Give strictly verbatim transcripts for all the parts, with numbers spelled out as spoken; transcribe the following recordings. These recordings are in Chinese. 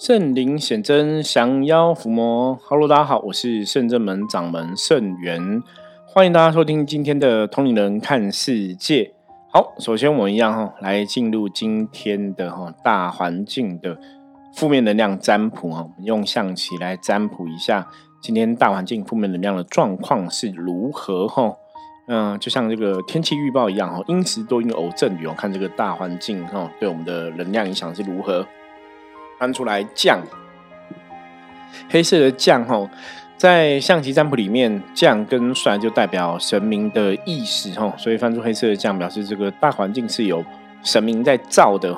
圣灵显真，降妖伏魔。Hello， 大家好，我是圣真门掌门圣元，欢迎大家收听今天的通灵人看世界。好，首先我们一样来进入今天的大环境的负面能量占卜，我们用象棋来占卜一下今天大环境负面能量的状况是如何。嗯，就像这个天气预报一样，阴时多云偶阵雨，看这个大环境对我们的能量影响是如何。翻出来将，黑色的将在象棋占卜里面，将跟帅就代表神明的意识，所以翻出黑色的将表示这个大环境是有神明在造的。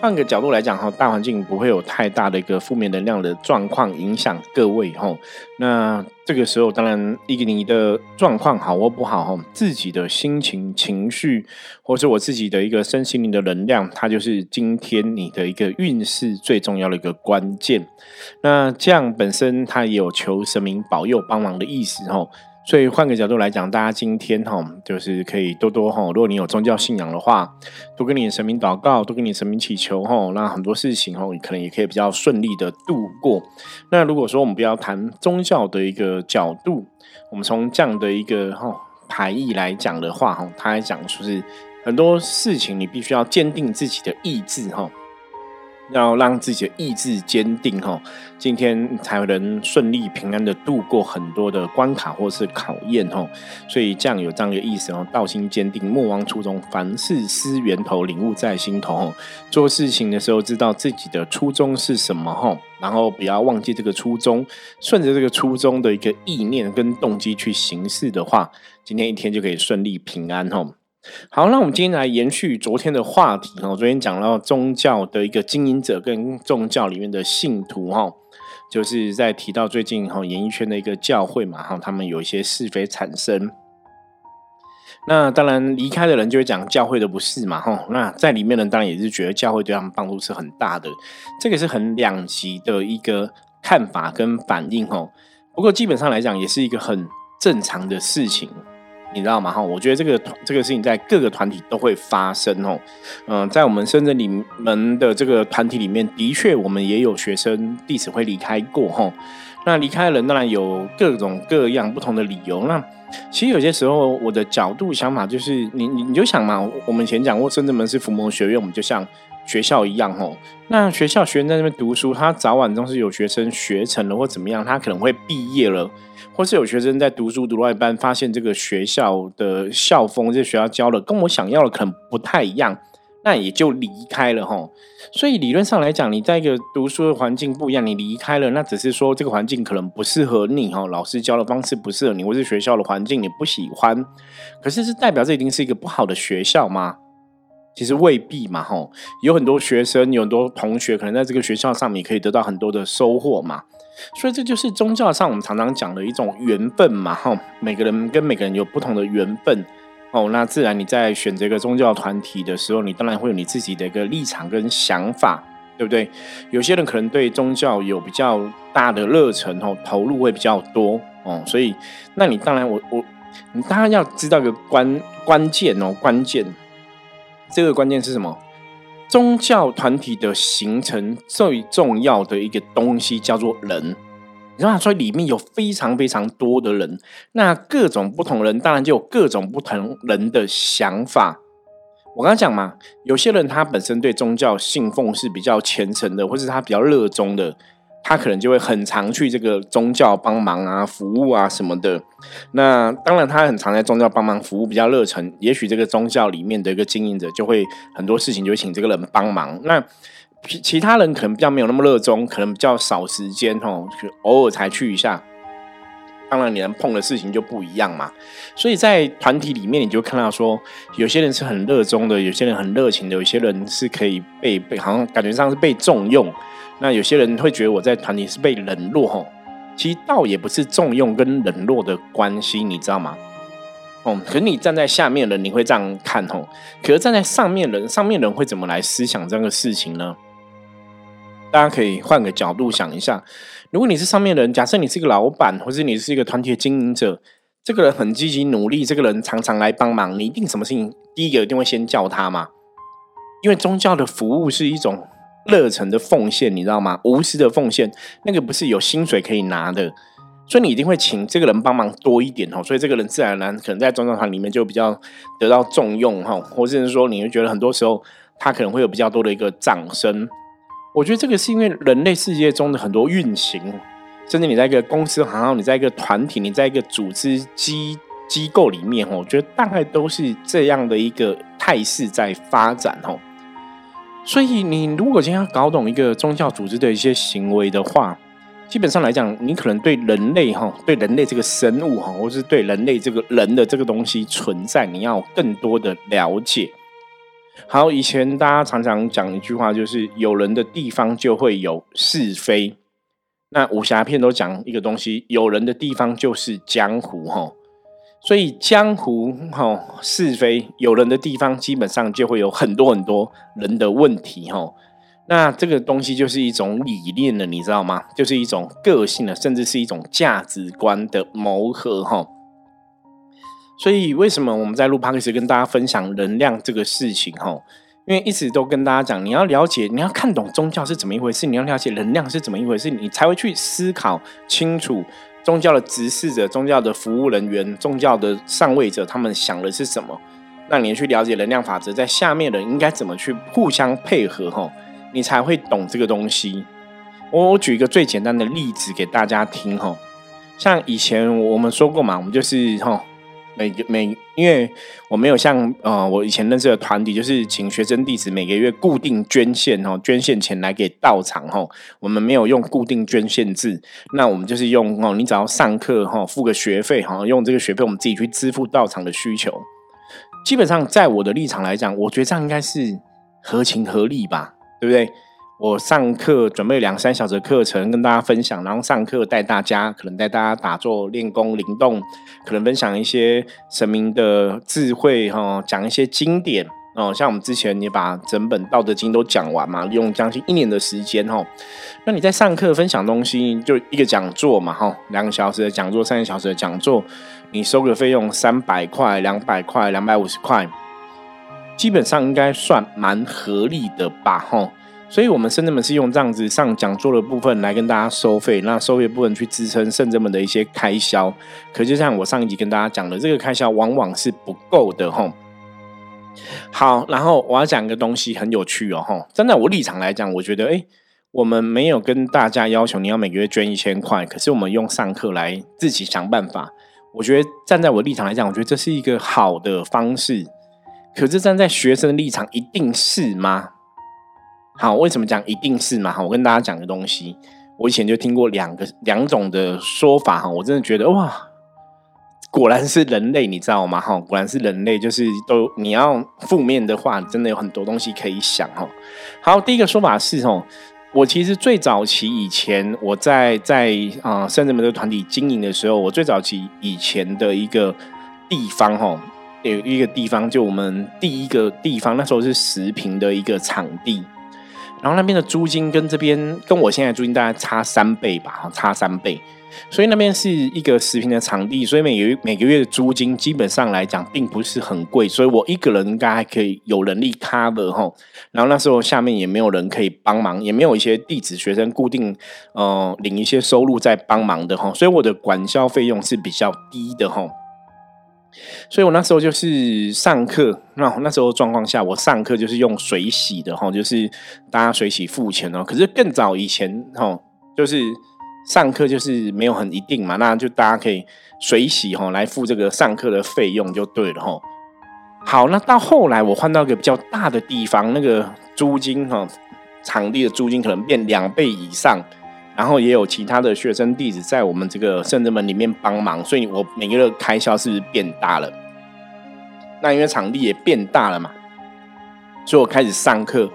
换个角度来讲，大环境不会有太大的一个负面能量的状况影响各位。那这个时候当然一个你的状况好或不好，自己的心情情绪或是我自己的一个身心灵的能量，它就是今天你的一个运势最重要的一个关键。那这样本身它也有求神明保佑帮忙的意思，所以换个角度来讲，大家今天就是可以多多，如果你有宗教信仰的话，多跟你的神明祷告，多跟你的神明祈求，那很多事情可能也可以比较顺利的度过。那如果说我们不要谈宗教的一个角度，我们从这样的一个牌意来讲的话，它来讲说是很多事情你必须要坚定自己的意志，要让自己的意志坚定，今天才能顺利平安的度过很多的关卡或是考验。所以这样有这样一个意思，道心坚定，莫忘初衷，凡事思源头，领悟在心头。做事情的时候知道自己的初衷是什么，然后不要忘记这个初衷，顺着这个初衷的一个意念跟动机去行事的话，今天一天就可以顺利平安。好，那我们今天来延续昨天的话题。我昨天讲到宗教的一个经营者跟宗教里面的信徒，就是在提到最近演艺圈的一个教会嘛，他们有一些是非产生。那当然离开的人就会讲教会的不是嘛，那在里面的人当然也是觉得教会对他们帮助是很大的，这个是很两极的一个看法跟反应。不过基本上来讲也是一个很正常的事情，你知道吗？我觉得这个这个事情在各个团体都会发生哦。嗯、呃，在我们深圳里们的这个团体里面，的确我们也有学生弟子会离开过吼。那离开的人当然有各种各样不同的理由。那其实有些时候我的角度想法就是，你你就想嘛，我们以前讲过深圳门是伏魔学院，我们就像学校一样吼。那学校学生在那边读书，他早晚都是有学生学成了或怎么样，他可能会毕业了。或是有学生在读书读到一半，发现这个学校的校风，这学校教的跟我想要的可能不太一样，那也就离开了吼。所以理论上来讲，你在一个读书的环境不一样，你离开了，那只是说这个环境可能不适合你吼，老师教的方式不适合你，或是学校的环境你不喜欢。可是这代表这一定是一个不好的学校吗？其实未必嘛吼，有很多学生，有很多同学，可能在这个学校上面也可以得到很多的收获嘛。所以这就是宗教上我们常常讲的一种缘分嘛吼，每个人跟每个人有不同的缘分哦。那自然你在选择一个宗教团体的时候，你当然会有你自己的一个立场跟想法，对不对？有些人可能对宗教有比较大的热忱吼，投入会比较多哦。所以，那你当然我我你当然要知道一个关关键哦，关键。这个关键是什么？宗教团体的形成最重要的一个东西叫做人，你知道吗？所以里面有非常非常多的人，那各种不同人当然就有各种不同人的想法。我刚刚讲嘛，有些人他本身对宗教信奉是比较虔诚的，或是他比较热衷的，他可能就会很常去这个宗教帮忙啊、服务啊什么的。那当然他很常在宗教帮忙服务，比较热忱，也许这个宗教里面的一个经营者就会很多事情就会请这个人帮忙。那其他人可能比较没有那么热衷，可能比较少时间哦，偶尔才去一下，当然你能碰的事情就不一样嘛。所以在团体里面你就看到说，有些人是很热衷的，有些人很热情的，有些人是可以被被好像感觉上是被重用。那有些人会觉得我在团体是被冷落，其实倒也不是重用跟冷落的关系，你知道吗？哦，可是你站在下面人，你会这样看哦。可是站在上面人，上面人会怎么来思想这样的事情呢？大家可以换个角度想一下，如果你是上面人，假设你是一个老板，或是你是一个团体的经营者，这个人很积极努力，这个人常常来帮忙，你一定什么事情第一个一定会先叫他嘛，因为宗教的服务是一种热忱的奉献，你知道吗？无私的奉献，那个不是有薪水可以拿的，所以你一定会请这个人帮忙多一点，所以这个人自然而然可能在宗教团里面就比较得到重用，或者是说你会觉得很多时候他可能会有比较多的一个掌声。我觉得这个是因为人类世界中的很多运行，甚至你在一个公司行号，你在一个团体，你在一个组织机机构里面，我觉得大概都是这样的一个态势在发展。所以你如果今天要搞懂一个宗教组织的一些行为的话，基本上来讲，你可能对人类对人类这个生物，或是对人类这个人的这个东西存在，你要有更多的了解。好，以前大家常常讲一句话，就是有人的地方就会有是非。那武侠片都讲一个东西，有人的地方就是江湖，所以江湖、哦、是非有人的地方，基本上就会有很多很多人的问题、哦、那这个东西就是一种理念了，你知道吗？就是一种个性了，甚至是一种价值观的磨合、哦、所以为什么我们在录 Podcast 跟大家分享能量这个事情、哦、因为一直都跟大家讲，你要了解，你要看懂宗教是怎么一回事，你要了解能量是怎么一回事，你才会去思考清楚宗教的执事者、宗教的服务人员、宗教的上位者，他们想的是什么？那你去了解能量法则，在下面人应该怎么去互相配合，你才会懂这个东西。我举一个最简单的例子给大家听，像以前我们说过嘛，我们就是每每因为我没有像、呃、我以前认识的团体，就是请学生弟子每个月固定捐献捐献钱来给道场，我们没有用固定捐献制，那我们就是用你只要上课付个学费，用这个学费我们自己去支付道场的需求。基本上在我的立场来讲，我觉得这样应该是合情合理吧，对不对？我上课准备两三小时的课程跟大家分享，然后上课带大家，可能带大家打坐、练功、灵动，可能分享一些神明的智慧、哦、讲一些经典、哦、像我们之前也把整本道德经都讲完嘛，用将近一年的时间、哦、那你在上课分享东西就一个讲座嘛、哦、两个小时的讲座、三个小时的讲座，你收个费用三百块、两百块、两百五十块，基本上应该算蛮合理的吧、哦，所以我们圣真门是用这样子上讲座的部分来跟大家收费，那收费部分去支撑圣真门的一些开销。可就像我上一集跟大家讲的，这个开销往往是不够的吼。好，然后我要讲一个东西很有趣哦吼。站在我立场来讲，我觉得哎，我们没有跟大家要求你要每个月捐一千块，可是我们用上课来自己想办法。我觉得站在我立场来讲，我觉得这是一个好的方式。可是站在学生的立场，一定是吗？好，为什么讲一定是嘛？我跟大家讲的东西，我以前就听过两个两种的说法，我真的觉得哇，果然是人类，你知道吗？果然是人类，就是都你要负面的话，真的有很多东西可以想。好，第一个说法是，我其实最早期以前，我在在啊圣真门的团体经营的时候，我最早期以前的一个地方有一个地方，就我们第一个地方，那时候是十坪的一个场地。然后那边的租金跟这边跟我现在租金大概差三倍吧，差三倍。所以那边是一个十坪的场地，所以每个月每个月的租金基本上来讲并不是很贵，所以我一个人应该还可以有能力 cover 吼。然后那时候下面也没有人可以帮忙，也没有一些弟子学生固定呃领一些收入在帮忙的吼，所以我的管销费用是比较低的吼。所以我那时候就是上课，那那时候状况下，我上课就是用水洗的，就是大家水洗付钱哦。可是更早以前就是上课就是没有很一定嘛，那就大家可以水洗来付这个上课的费用就对了。好，那到后来我换到一个比较大的地方，那个租金场地的租金可能变两倍以上。然后也有其他的学生弟子在我们这个圣真门里面帮忙，所以我每个月的开销是不是变大了？那因为场地也变大了嘛，所以我开始上课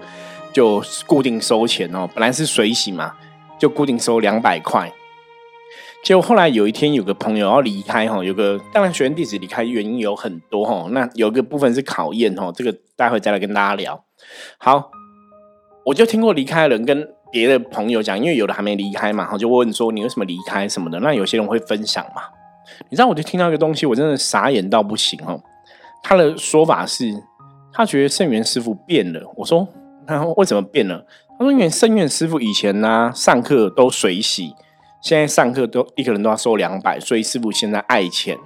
就固定收钱哦，本来是水洗嘛，就固定收两百块。结果后来有一天有个朋友要离开哦，有个当然学生弟子离开原因有很多哦，那有一个部分是考验哦，这个待会再来跟大家聊。好，我就听过离开的人跟别的朋友讲，因为有的还没离开嘛，我就问说你为什么离开什么的，那有些人会分享嘛，你知道我就听到一个东西，我真的傻眼到不行哦。他的说法是他觉得圣元师傅变了，我说然后为什么变了？他说因为圣元师傅以前呢、啊、上课都水洗，现在上课都一个人都要收两百，所以师傅现在爱钱。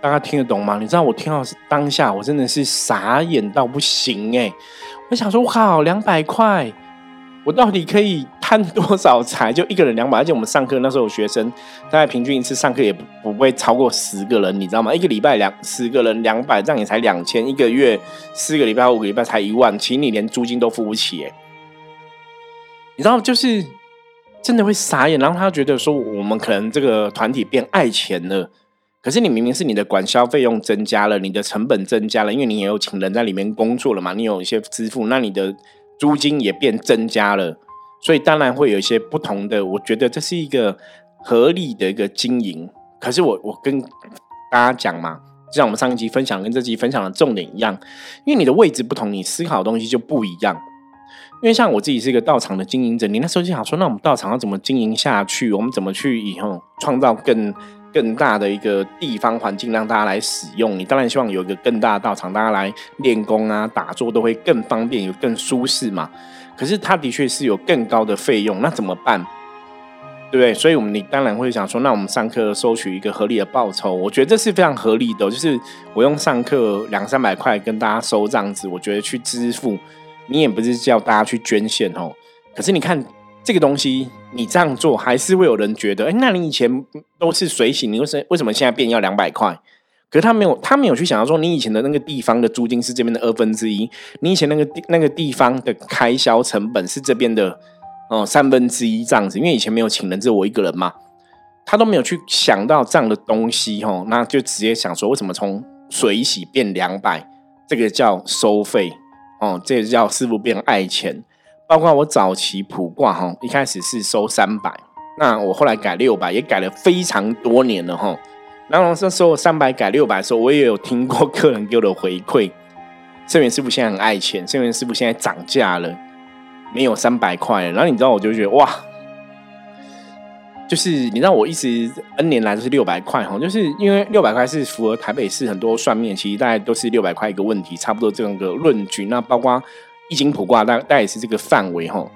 大家听得懂吗？你知道我听到当下我真的是傻眼到不行耶、欸、我想说我靠两百块，我到底可以贪多少财？就一个人两百，而且我们上课那时候有学生，大概平均一次上课也不会超过十个人，你知道吗？一个礼拜两十个人两百，这样也才两千，一个月四个礼拜五个礼拜才一万，其实你连租金都付不起耶。你知道，就是真的会傻眼，然后他觉得说我们可能这个团体变爱钱了，可是你明明是你的管销费用增加了，你的成本增加了，因为你也有请人在里面工作了嘛，你有一些支付，那你的租金也变增加了，所以当然会有一些不同的，我觉得这是一个合理的一个经营。可是 我, 我跟大家讲嘛，就像我们上一集分享跟这集分享的重点一样，因为你的位置不同，你思考的东西就不一样。因为像我自己是一个道场的经营者，你那时候就想说，那我们道场要怎么经营下去，我们怎么去以后创造更更大的一个地方环境让大家来使用。你当然希望有一个更大的道场，大家来练功啊打坐都会更方便，有更舒适嘛。可是它的确是有更高的费用，那怎么办？对不对？所以我们你当然会想说，那我们上课收取一个合理的报酬，我觉得这是非常合理的、哦、就是我用上课两三百块跟大家收这样子，我觉得去支付，你也不是叫大家去捐献哦。可是你看这个东西你这样做还是会有人觉得，那你以前都是水洗，你为什么现在变要两百块？可是他没有他没有去想到说，你以前的那个地方的租金是这边的二分之一，你以前那个那个地方的开销成本是这边的、呃、三分之一这样子，因为以前没有请人，只有我一个人嘛，他都没有去想到这样的东西、哦、那就直接想说为什么从水洗变两百，这个叫收费、哦、这个叫师傅变爱钱。包括我早期卜卦一开始是收三百，那我后来改六百，也改了非常多年了。然后那时候三百改六百的时候，我也有听过客人给我的回馈，圣元师傅现在很爱钱，圣元师傅现在涨价了，没有三百块了。然后你知道我就觉得哇，就是你知道我一直 N 年来都是六百块，就是因为六百块是符合台北市很多算命，其实大概都是六百块一个问题，差不多这个论据。那包括易经卜卦大概也是这个范围吼，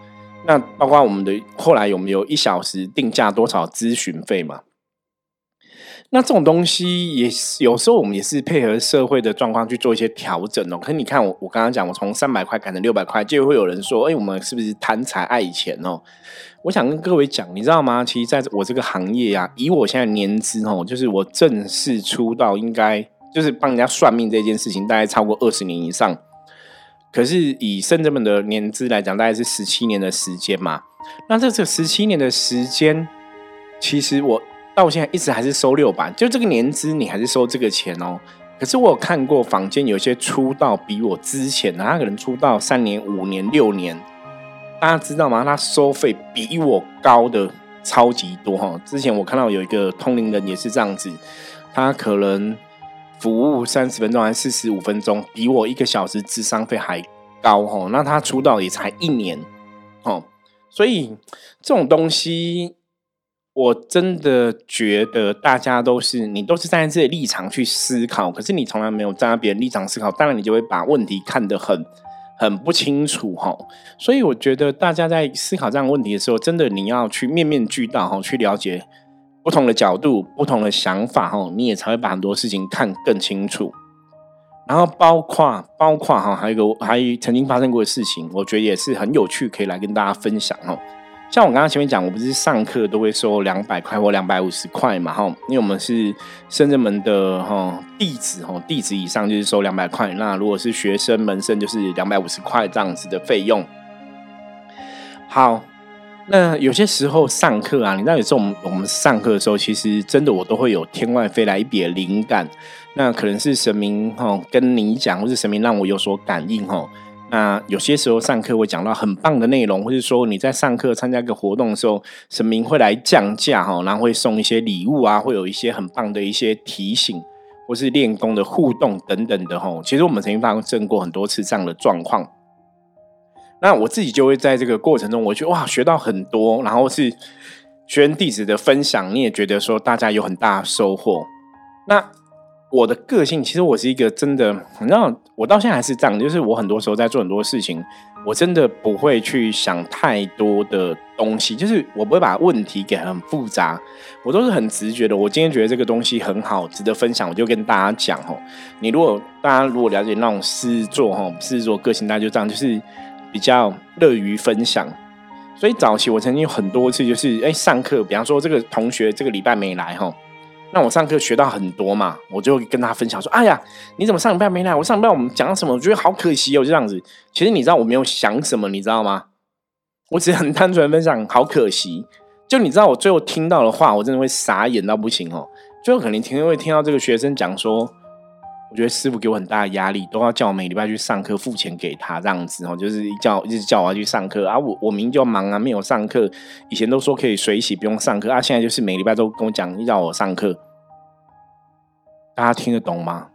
那包括我们的后来我们有一小时定价多少咨询费嘛？那这种东西也有时候我们也是配合社会的状况去做一些调整哦。可是你看我我刚刚讲，我从三百块改成六百块，就会有人说，哎、欸，我们是不是贪财爱钱哦？我想跟各位讲，你知道吗？其实在我这个行业啊，以我现在年资哦，就是我正式出道，应该就是帮人家算命这件事情，大概超过二十年以上。可是以圣真门的年资来讲，大概是十七年的时间嘛。那这这十七年的时间，其实我到现在一直还是收六百，就这个年资你还是收这个钱哦。可是我有看过坊间有些出道比我之前，他可能出道三年五年六年，大家知道吗？他收费比我高的超级多、哦、之前我看到有一个通灵人也是这样子，他可能服务三十分钟还是四十五分钟，比我一个小时咨商费还高、哦、那他出道也才一年、哦、所以这种东西，我真的觉得大家都是你都是站在自己的立场去思考，可是你从来没有站在别人立场思考，当然你就会把问题看得很很不清楚、哦、所以我觉得大家在思考这样的问题的时候，真的你要去面面俱到、哦、去了解不同的角度，不同的想法，你也才会把很多事情看更清楚。然后包括包括还有一个还曾经发生过的事情，我觉得也是很有趣，可以来跟大家分享。像我刚刚前面讲，我不是上课都会收两百块或两百五十块嘛，因为我们是圣真门的弟子，弟子以上就是收两百块，那如果是学生门生就是两百五十块这样子的费用。好，那有些时候上课啊，你知道有时候我们, 我们上课的时候，其实真的我都会有天外飞来一笔的灵感，那可能是神明、哦、跟你讲，或是神明让我有所感应、哦、那有些时候上课会讲到很棒的内容，或是说你在上课参加一个活动的时候，神明会来降价、哦、然后会送一些礼物啊，会有一些很棒的一些提醒，或是练功的互动等等的、哦、其实我们曾经发生过很多次这样的状况。那我自己就会在这个过程中，我觉得哇，学到很多，然后是学员弟子的分享，你也觉得说大家有很大的收获。那我的个性，其实我是一个真的，你知道，我到现在还是这样，就是我很多时候在做很多事情，我真的不会去想太多的东西，就是我不会把问题给很复杂，我都是很直觉的。我今天觉得这个东西很好，值得分享，我就跟大家讲哦。你如果大家如果了解那种狮子座哦，狮子座个性大家就这样，就是比较乐于分享。所以早期我曾经有很多次就是，哎，上课，比方说这个同学这个礼拜没来哦。那我上课学到很多嘛，我就跟他分享说：“哎呀，你怎么上礼拜没来？我上礼拜我们讲到什么？我觉得好可惜哦，就这样子。”其实你知道我没有想什么，你知道吗？我只是很单纯分享，好可惜。就你知道我最后听到的话，我真的会傻眼到不行哦。最后可能听会听到这个学生讲说：“我觉得师傅给我很大的压力，都要叫我每礼拜去上课，付钱给他这样子哦，就是叫一直叫我要去上课啊。我我明明就忙啊，没有上课。以前都说可以随喜不用上课啊，现在就是每礼拜都跟我讲要我上课。”大家听得懂吗？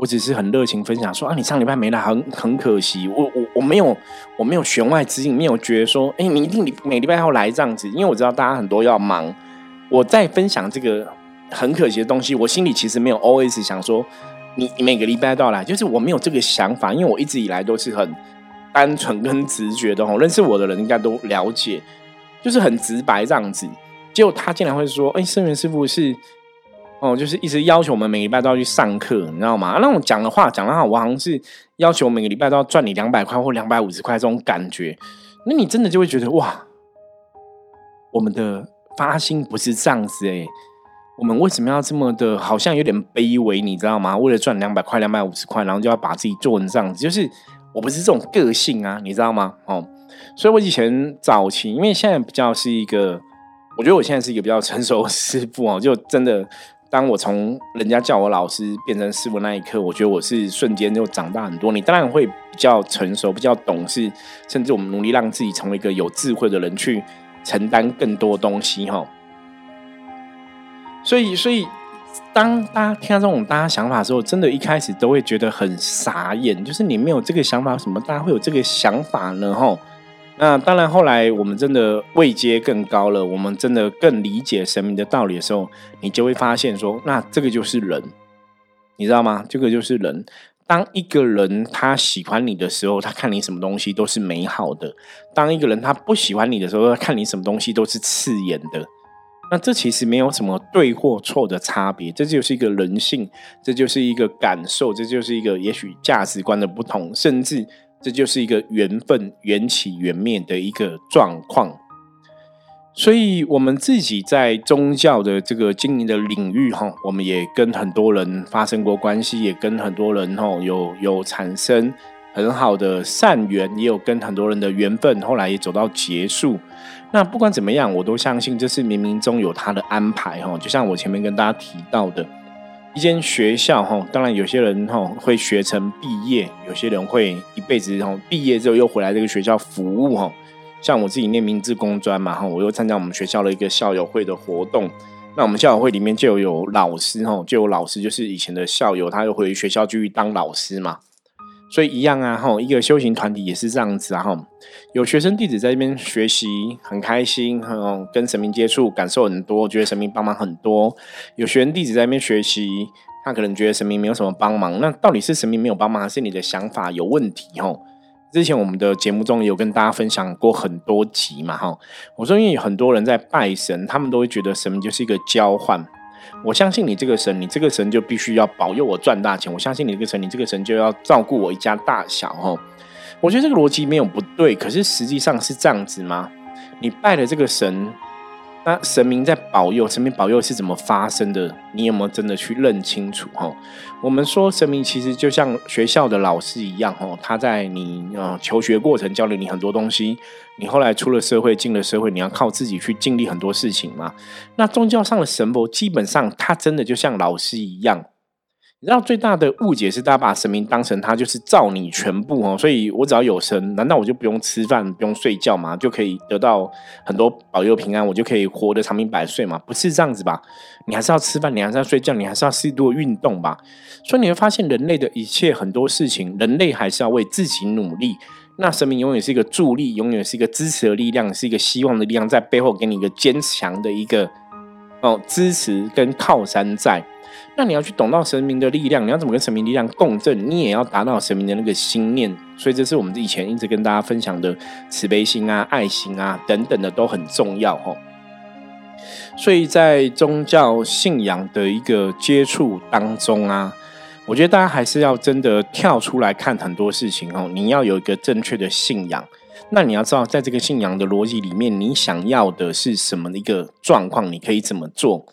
我只是很热情分享说啊，你上礼拜没来，很很可惜。我我我没有我没有弦外之音，没有觉得说，哎，你一定每礼拜要来这样子，因为我知道大家很多要忙。我在分享这个很可惜的东西，我心里其实没有 always 想说你每个礼拜都要来，就是我没有这个想法，因为我一直以来都是很单纯跟直觉的。认识我的人应该都了解，就是很直白这样子。结果他竟然会说，哎，圣元师傅是。哦，就是一直要求我们每个礼拜都要去上课，你知道吗？那种讲的话，讲的话，我好像是要求每个礼拜都要赚你两百块或两百五十块这种感觉。那你真的就会觉得哇，我们的发心不是这样子哎、欸，我们为什么要这么的，好像有点卑微，你知道吗？为了赚两百块、两百五十块，然后就要把自己做成这样子，就是我不是这种个性啊，你知道吗？哦，所以我以前早期，因为现在比较是一个，我觉得我现在是一个比较成熟的师傅哦，就真的。当我从人家叫我老师变成师傅那一刻，我觉得我是瞬间就长大很多。你当然会比较成熟，比较懂事，甚至我们努力让自己成为一个有智慧的人，去承担更多东西哈。所以，所以当大家听到这种大家想法的时候，真的一开始都会觉得很傻眼，就是你没有这个想法，为什么大家会有这个想法呢？哈。那当然后来我们真的位阶更高了，我们真的更理解神明的道理的时候，你就会发现说，那这个就是人，你知道吗？这个就是人。当一个人他喜欢你的时候，他看你什么东西都是美好的；当一个人他不喜欢你的时候，他看你什么东西都是刺眼的。那这其实没有什么对或错的差别，这就是一个人性，这就是一个感受，这就是一个也许价值观的不同，甚至这就是一个缘分缘起缘灭的一个状况。所以我们自己在宗教的这个经营的领域，我们也跟很多人发生过关系，也跟很多人 有, 有产生很好的善缘，也有跟很多人的缘分后来也走到结束。那不管怎么样，我都相信这是冥冥中有他的安排。就像我前面跟大家提到的，一间学校，当然有些人会学成毕业，有些人会一辈子毕业之后又回来这个学校服务。像我自己念明治工专嘛，我又参加我们学校的一个校友会的活动。那我们校友会里面就有老师，就有老师就是以前的校友，他又回学校继续当老师嘛。所以一样啊，一个修行团体也是这样子啊，有学生弟子在这边学习很开心，跟神明接触感受很多，觉得神明帮忙很多。有学生弟子在那边学习，他可能觉得神明没有什么帮忙，那到底是神明没有帮忙，还是你的想法有问题？之前我们的节目中也有跟大家分享过很多集嘛，我说因为有很多人在拜神，他们都会觉得神明就是一个交换。我相信你这个神，你这个神就必须要保佑我赚大钱；我相信你这个神，你这个神就要照顾我一家大小。哦，我觉得这个逻辑没有不对，可是实际上是这样子吗？你拜了这个神，那神明在保佑，神明保佑是怎么发生的？你有没有真的去认清楚？哦，我们说神明其实就像学校的老师一样，哦，他在你呃求学过程教了你很多东西，你后来出了社会，进了社会，你要靠自己去经历很多事情嘛。那宗教上的神佛，基本上他真的就像老师一样。你知道最大的误解是，大家把神明当成他就是照你全部哦，所以我只要有神，难道我就不用吃饭、不用睡觉嘛，就可以得到很多保佑平安，我就可以活得长命百岁嘛？不是这样子吧？你还是要吃饭，你还是要睡觉，你还是要适度运动吧。所以你会发现，人类的一切很多事情，人类还是要为自己努力。那神明永远是一个助力，永远是一个支持的力量，是一个希望的力量，在背后给你一个坚强的一个哦支持跟靠山在。那你要去懂到神明的力量，你要怎么跟神明力量共振，你也要达到神明的那个心念。所以这是我们以前一直跟大家分享的慈悲心啊、爱心啊等等的都很重要哦。所以在宗教信仰的一个接触当中啊，我觉得大家还是要真的跳出来看很多事情哦。你要有一个正确的信仰，那你要知道在这个信仰的逻辑里面，你想要的是什么一个状况，你可以怎么做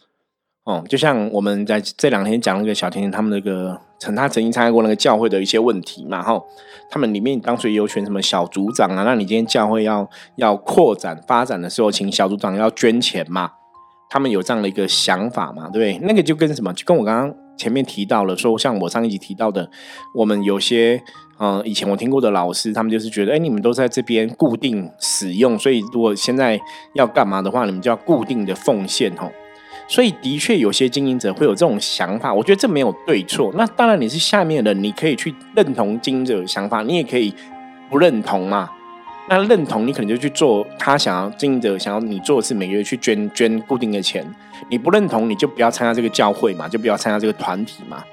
哦。就像我们在这两天讲那个小甜甜他们那个陈他曾经参加过那个教会的一些问题嘛，吼，他们里面当时也有选什么小组长啊，那你今天教会要要扩展发展的时候，请小组长要捐钱嘛，他们有这样的一个想法嘛，对不对？那个就跟什么，就跟我刚刚前面提到了，说像我上一集提到的，我们有些嗯、呃，以前我听过的老师，他们就是觉得，哎，你们都在这边固定使用，所以如果现在要干嘛的话，你们就要固定的奉献吼。所以的确有些经营者会有这种想法，我觉得这没有对错。那当然你是下面的人，你可以去认同经营者的想法，你也可以不认同嘛。那认同你可能就去做他想要经营者想要你做的是每个月去捐捐固定的钱，你不认同你就不要参加这个教会嘛，就不要参加这个团体嘛。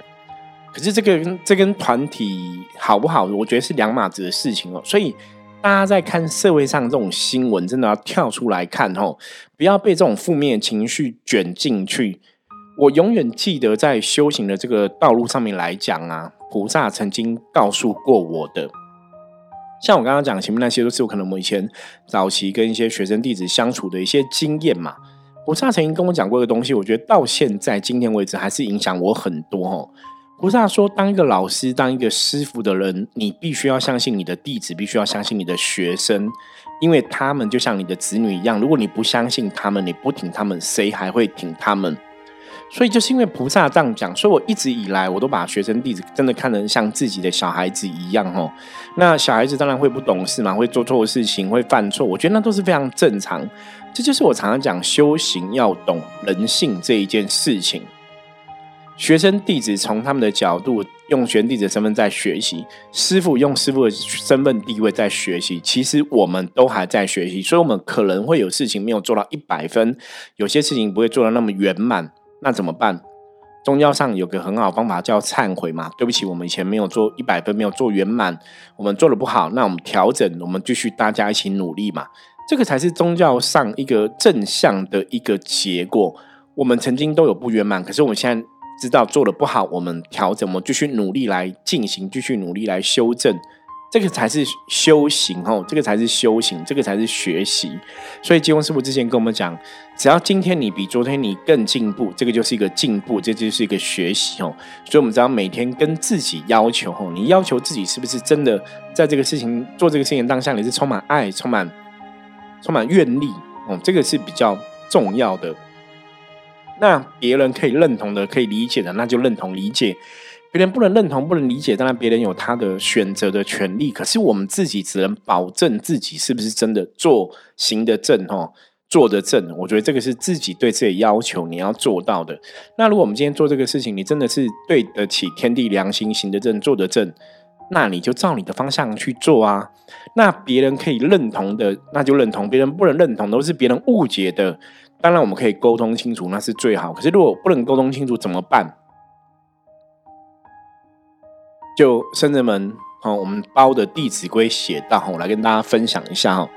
可是这个这跟团体好不好，我觉得是两码子的事情哦。所以大家在看社会上这种新闻，真的要跳出来看哦，不要被这种负面情绪卷进去。我永远记得在修行的这个道路上面来讲啊，菩萨曾经告诉过我的。像我刚刚讲前面那些都是我可能我以前早期跟一些学生弟子相处的一些经验嘛，菩萨曾经跟我讲过一个东西，我觉得到现在今天为止还是影响我很多哦。菩萨说，当一个老师当一个师父的人，你必须要相信你的弟子，必须要相信你的学生，因为他们就像你的子女一样，如果你不相信他们，你不挺他们，谁还会挺他们？所以就是因为菩萨这样讲，所以我一直以来我都把学生弟子真的看得像自己的小孩子一样哦。那小孩子当然会不懂事嘛，会做错事情，会犯错，我觉得那都是非常正常。这就是我常常讲修行要懂人性这一件事情。学生弟子从他们的角度，用学生弟子的身份在学习，师父用师父的身份地位在学习，其实我们都还在学习，所以我们可能会有事情没有做到一百分，有些事情不会做到那么圆满，那怎么办？宗教上有个很好的方法叫忏悔嘛，对不起，我们以前没有做一百分，没有做圆满，我们做得不好，那我们调整，我们继续大家一起努力嘛，这个才是宗教上一个正向的一个结果。我们曾经都有不圆满，可是我们现在知道做得不好，我们调整，我们继续努力来进行，继续努力来修正，这个才是修行哦，这个才是修行，这个才是学习。所以金庸师父之前跟我们讲，只要今天你比昨天你更进步，这个就是一个进步，这就是一个学习哦。所以我们只要每天跟自己要求哦，你要求自己是不是真的在这个事情做这个事情当下，你是充满爱、充满充满愿力哦，这个是比较重要的。那别人可以认同的，可以理解的，那就认同理解，别人不能认同不能理解，当然别人有他的选择的权利，可是我们自己只能保证自己是不是真的做行得正哦，做得正，我觉得这个是自己对自己要求你要做到的。那如果我们今天做这个事情，你真的是对得起天地良心，行得正做得正，那你就照你的方向去做啊。那别人可以认同的那就认同，别人不能认同都是别人误解的，当然我们可以沟通清楚，那是最好。可是如果不能沟通清楚怎么办？就圣人们、哦、我们包的弟子规写道，我来跟大家分享一下、哦、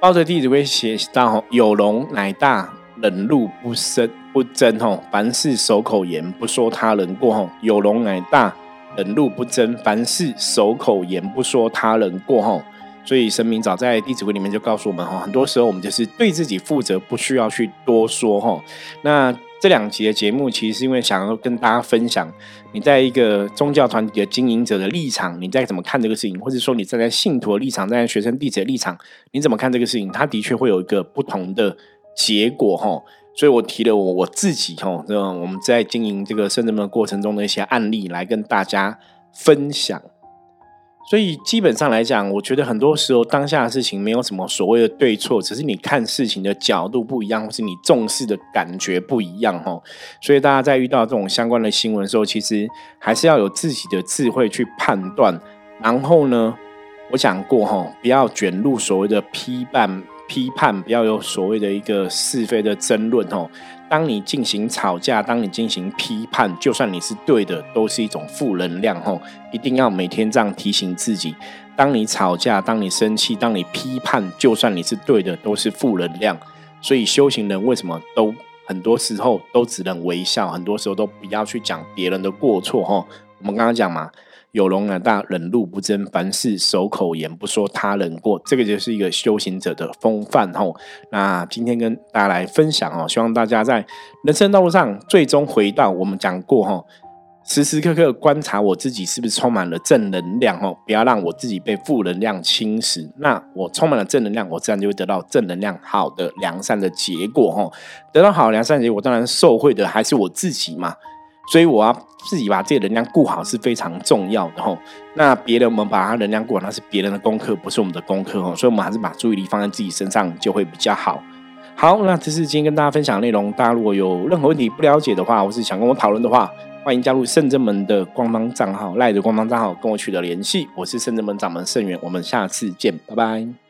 包的弟子规写道，有容乃大，忍辱不争不争、哦、凡事守口言，不说他人过、哦、有容乃大，忍辱不争，凡事守口言，不说他人过、哦，所以神明早在弟子规里面就告诉我们，很多时候我们就是对自己负责，不需要去多说。那这两集的节目其实是因为想要跟大家分享，你在一个宗教团体的经营者的立场，你在怎么看这个事情，或者说你站在信徒的立场，站在学生弟子的立场，你怎么看这个事情，它的确会有一个不同的结果。所以我提了我自己我们在经营这个圣人们过程中的一些案例来跟大家分享。所以基本上来讲，我觉得很多时候当下的事情没有什么所谓的对错，只是你看事情的角度不一样，或是你重视的感觉不一样哦。所以大家在遇到这种相关的新闻的时候，其实还是要有自己的智慧去判断。然后呢，我讲过哦，不要卷入所谓的批判批判，不要有所谓的一个是非的争论哦。当你进行吵架，当你进行批判，就算你是对的，都是一种负能量吼，一定要每天这样提醒自己，当你吵架，当你生气，当你批判，就算你是对的，都是负能量。所以修行人为什么都很多时候都只能微笑，很多时候都不要去讲别人的过错吼。我们刚刚讲嘛，有容乃大，忍辱不争，凡事守口言，不说他人过，这个就是一个修行者的风范吼。那今天跟大家来分享哦，希望大家在人生道路上最终回到我们讲过吼，时时刻刻观察我自己是不是充满了正能量吼，不要让我自己被负能量侵蚀。那我充满了正能量，我自然就会得到正能量好的良善的结果吼。得到好良善的结果，当然受惠的还是我自己嘛。所以我要自己把自己的能量顾好是非常重要的吼。那别人我们把他能量顾好，那是别人的功课，不是我们的功课吼。所以我们还是把注意力放在自己身上就会比较好。好，那这是今天跟大家分享的内容。大家如果有任何问题不了解的话，或是想跟我讨论的话，欢迎加入圣真门的官方账号，赖的官方账号跟我取得联系。我是圣真门掌门圣元，我们下次见，拜拜。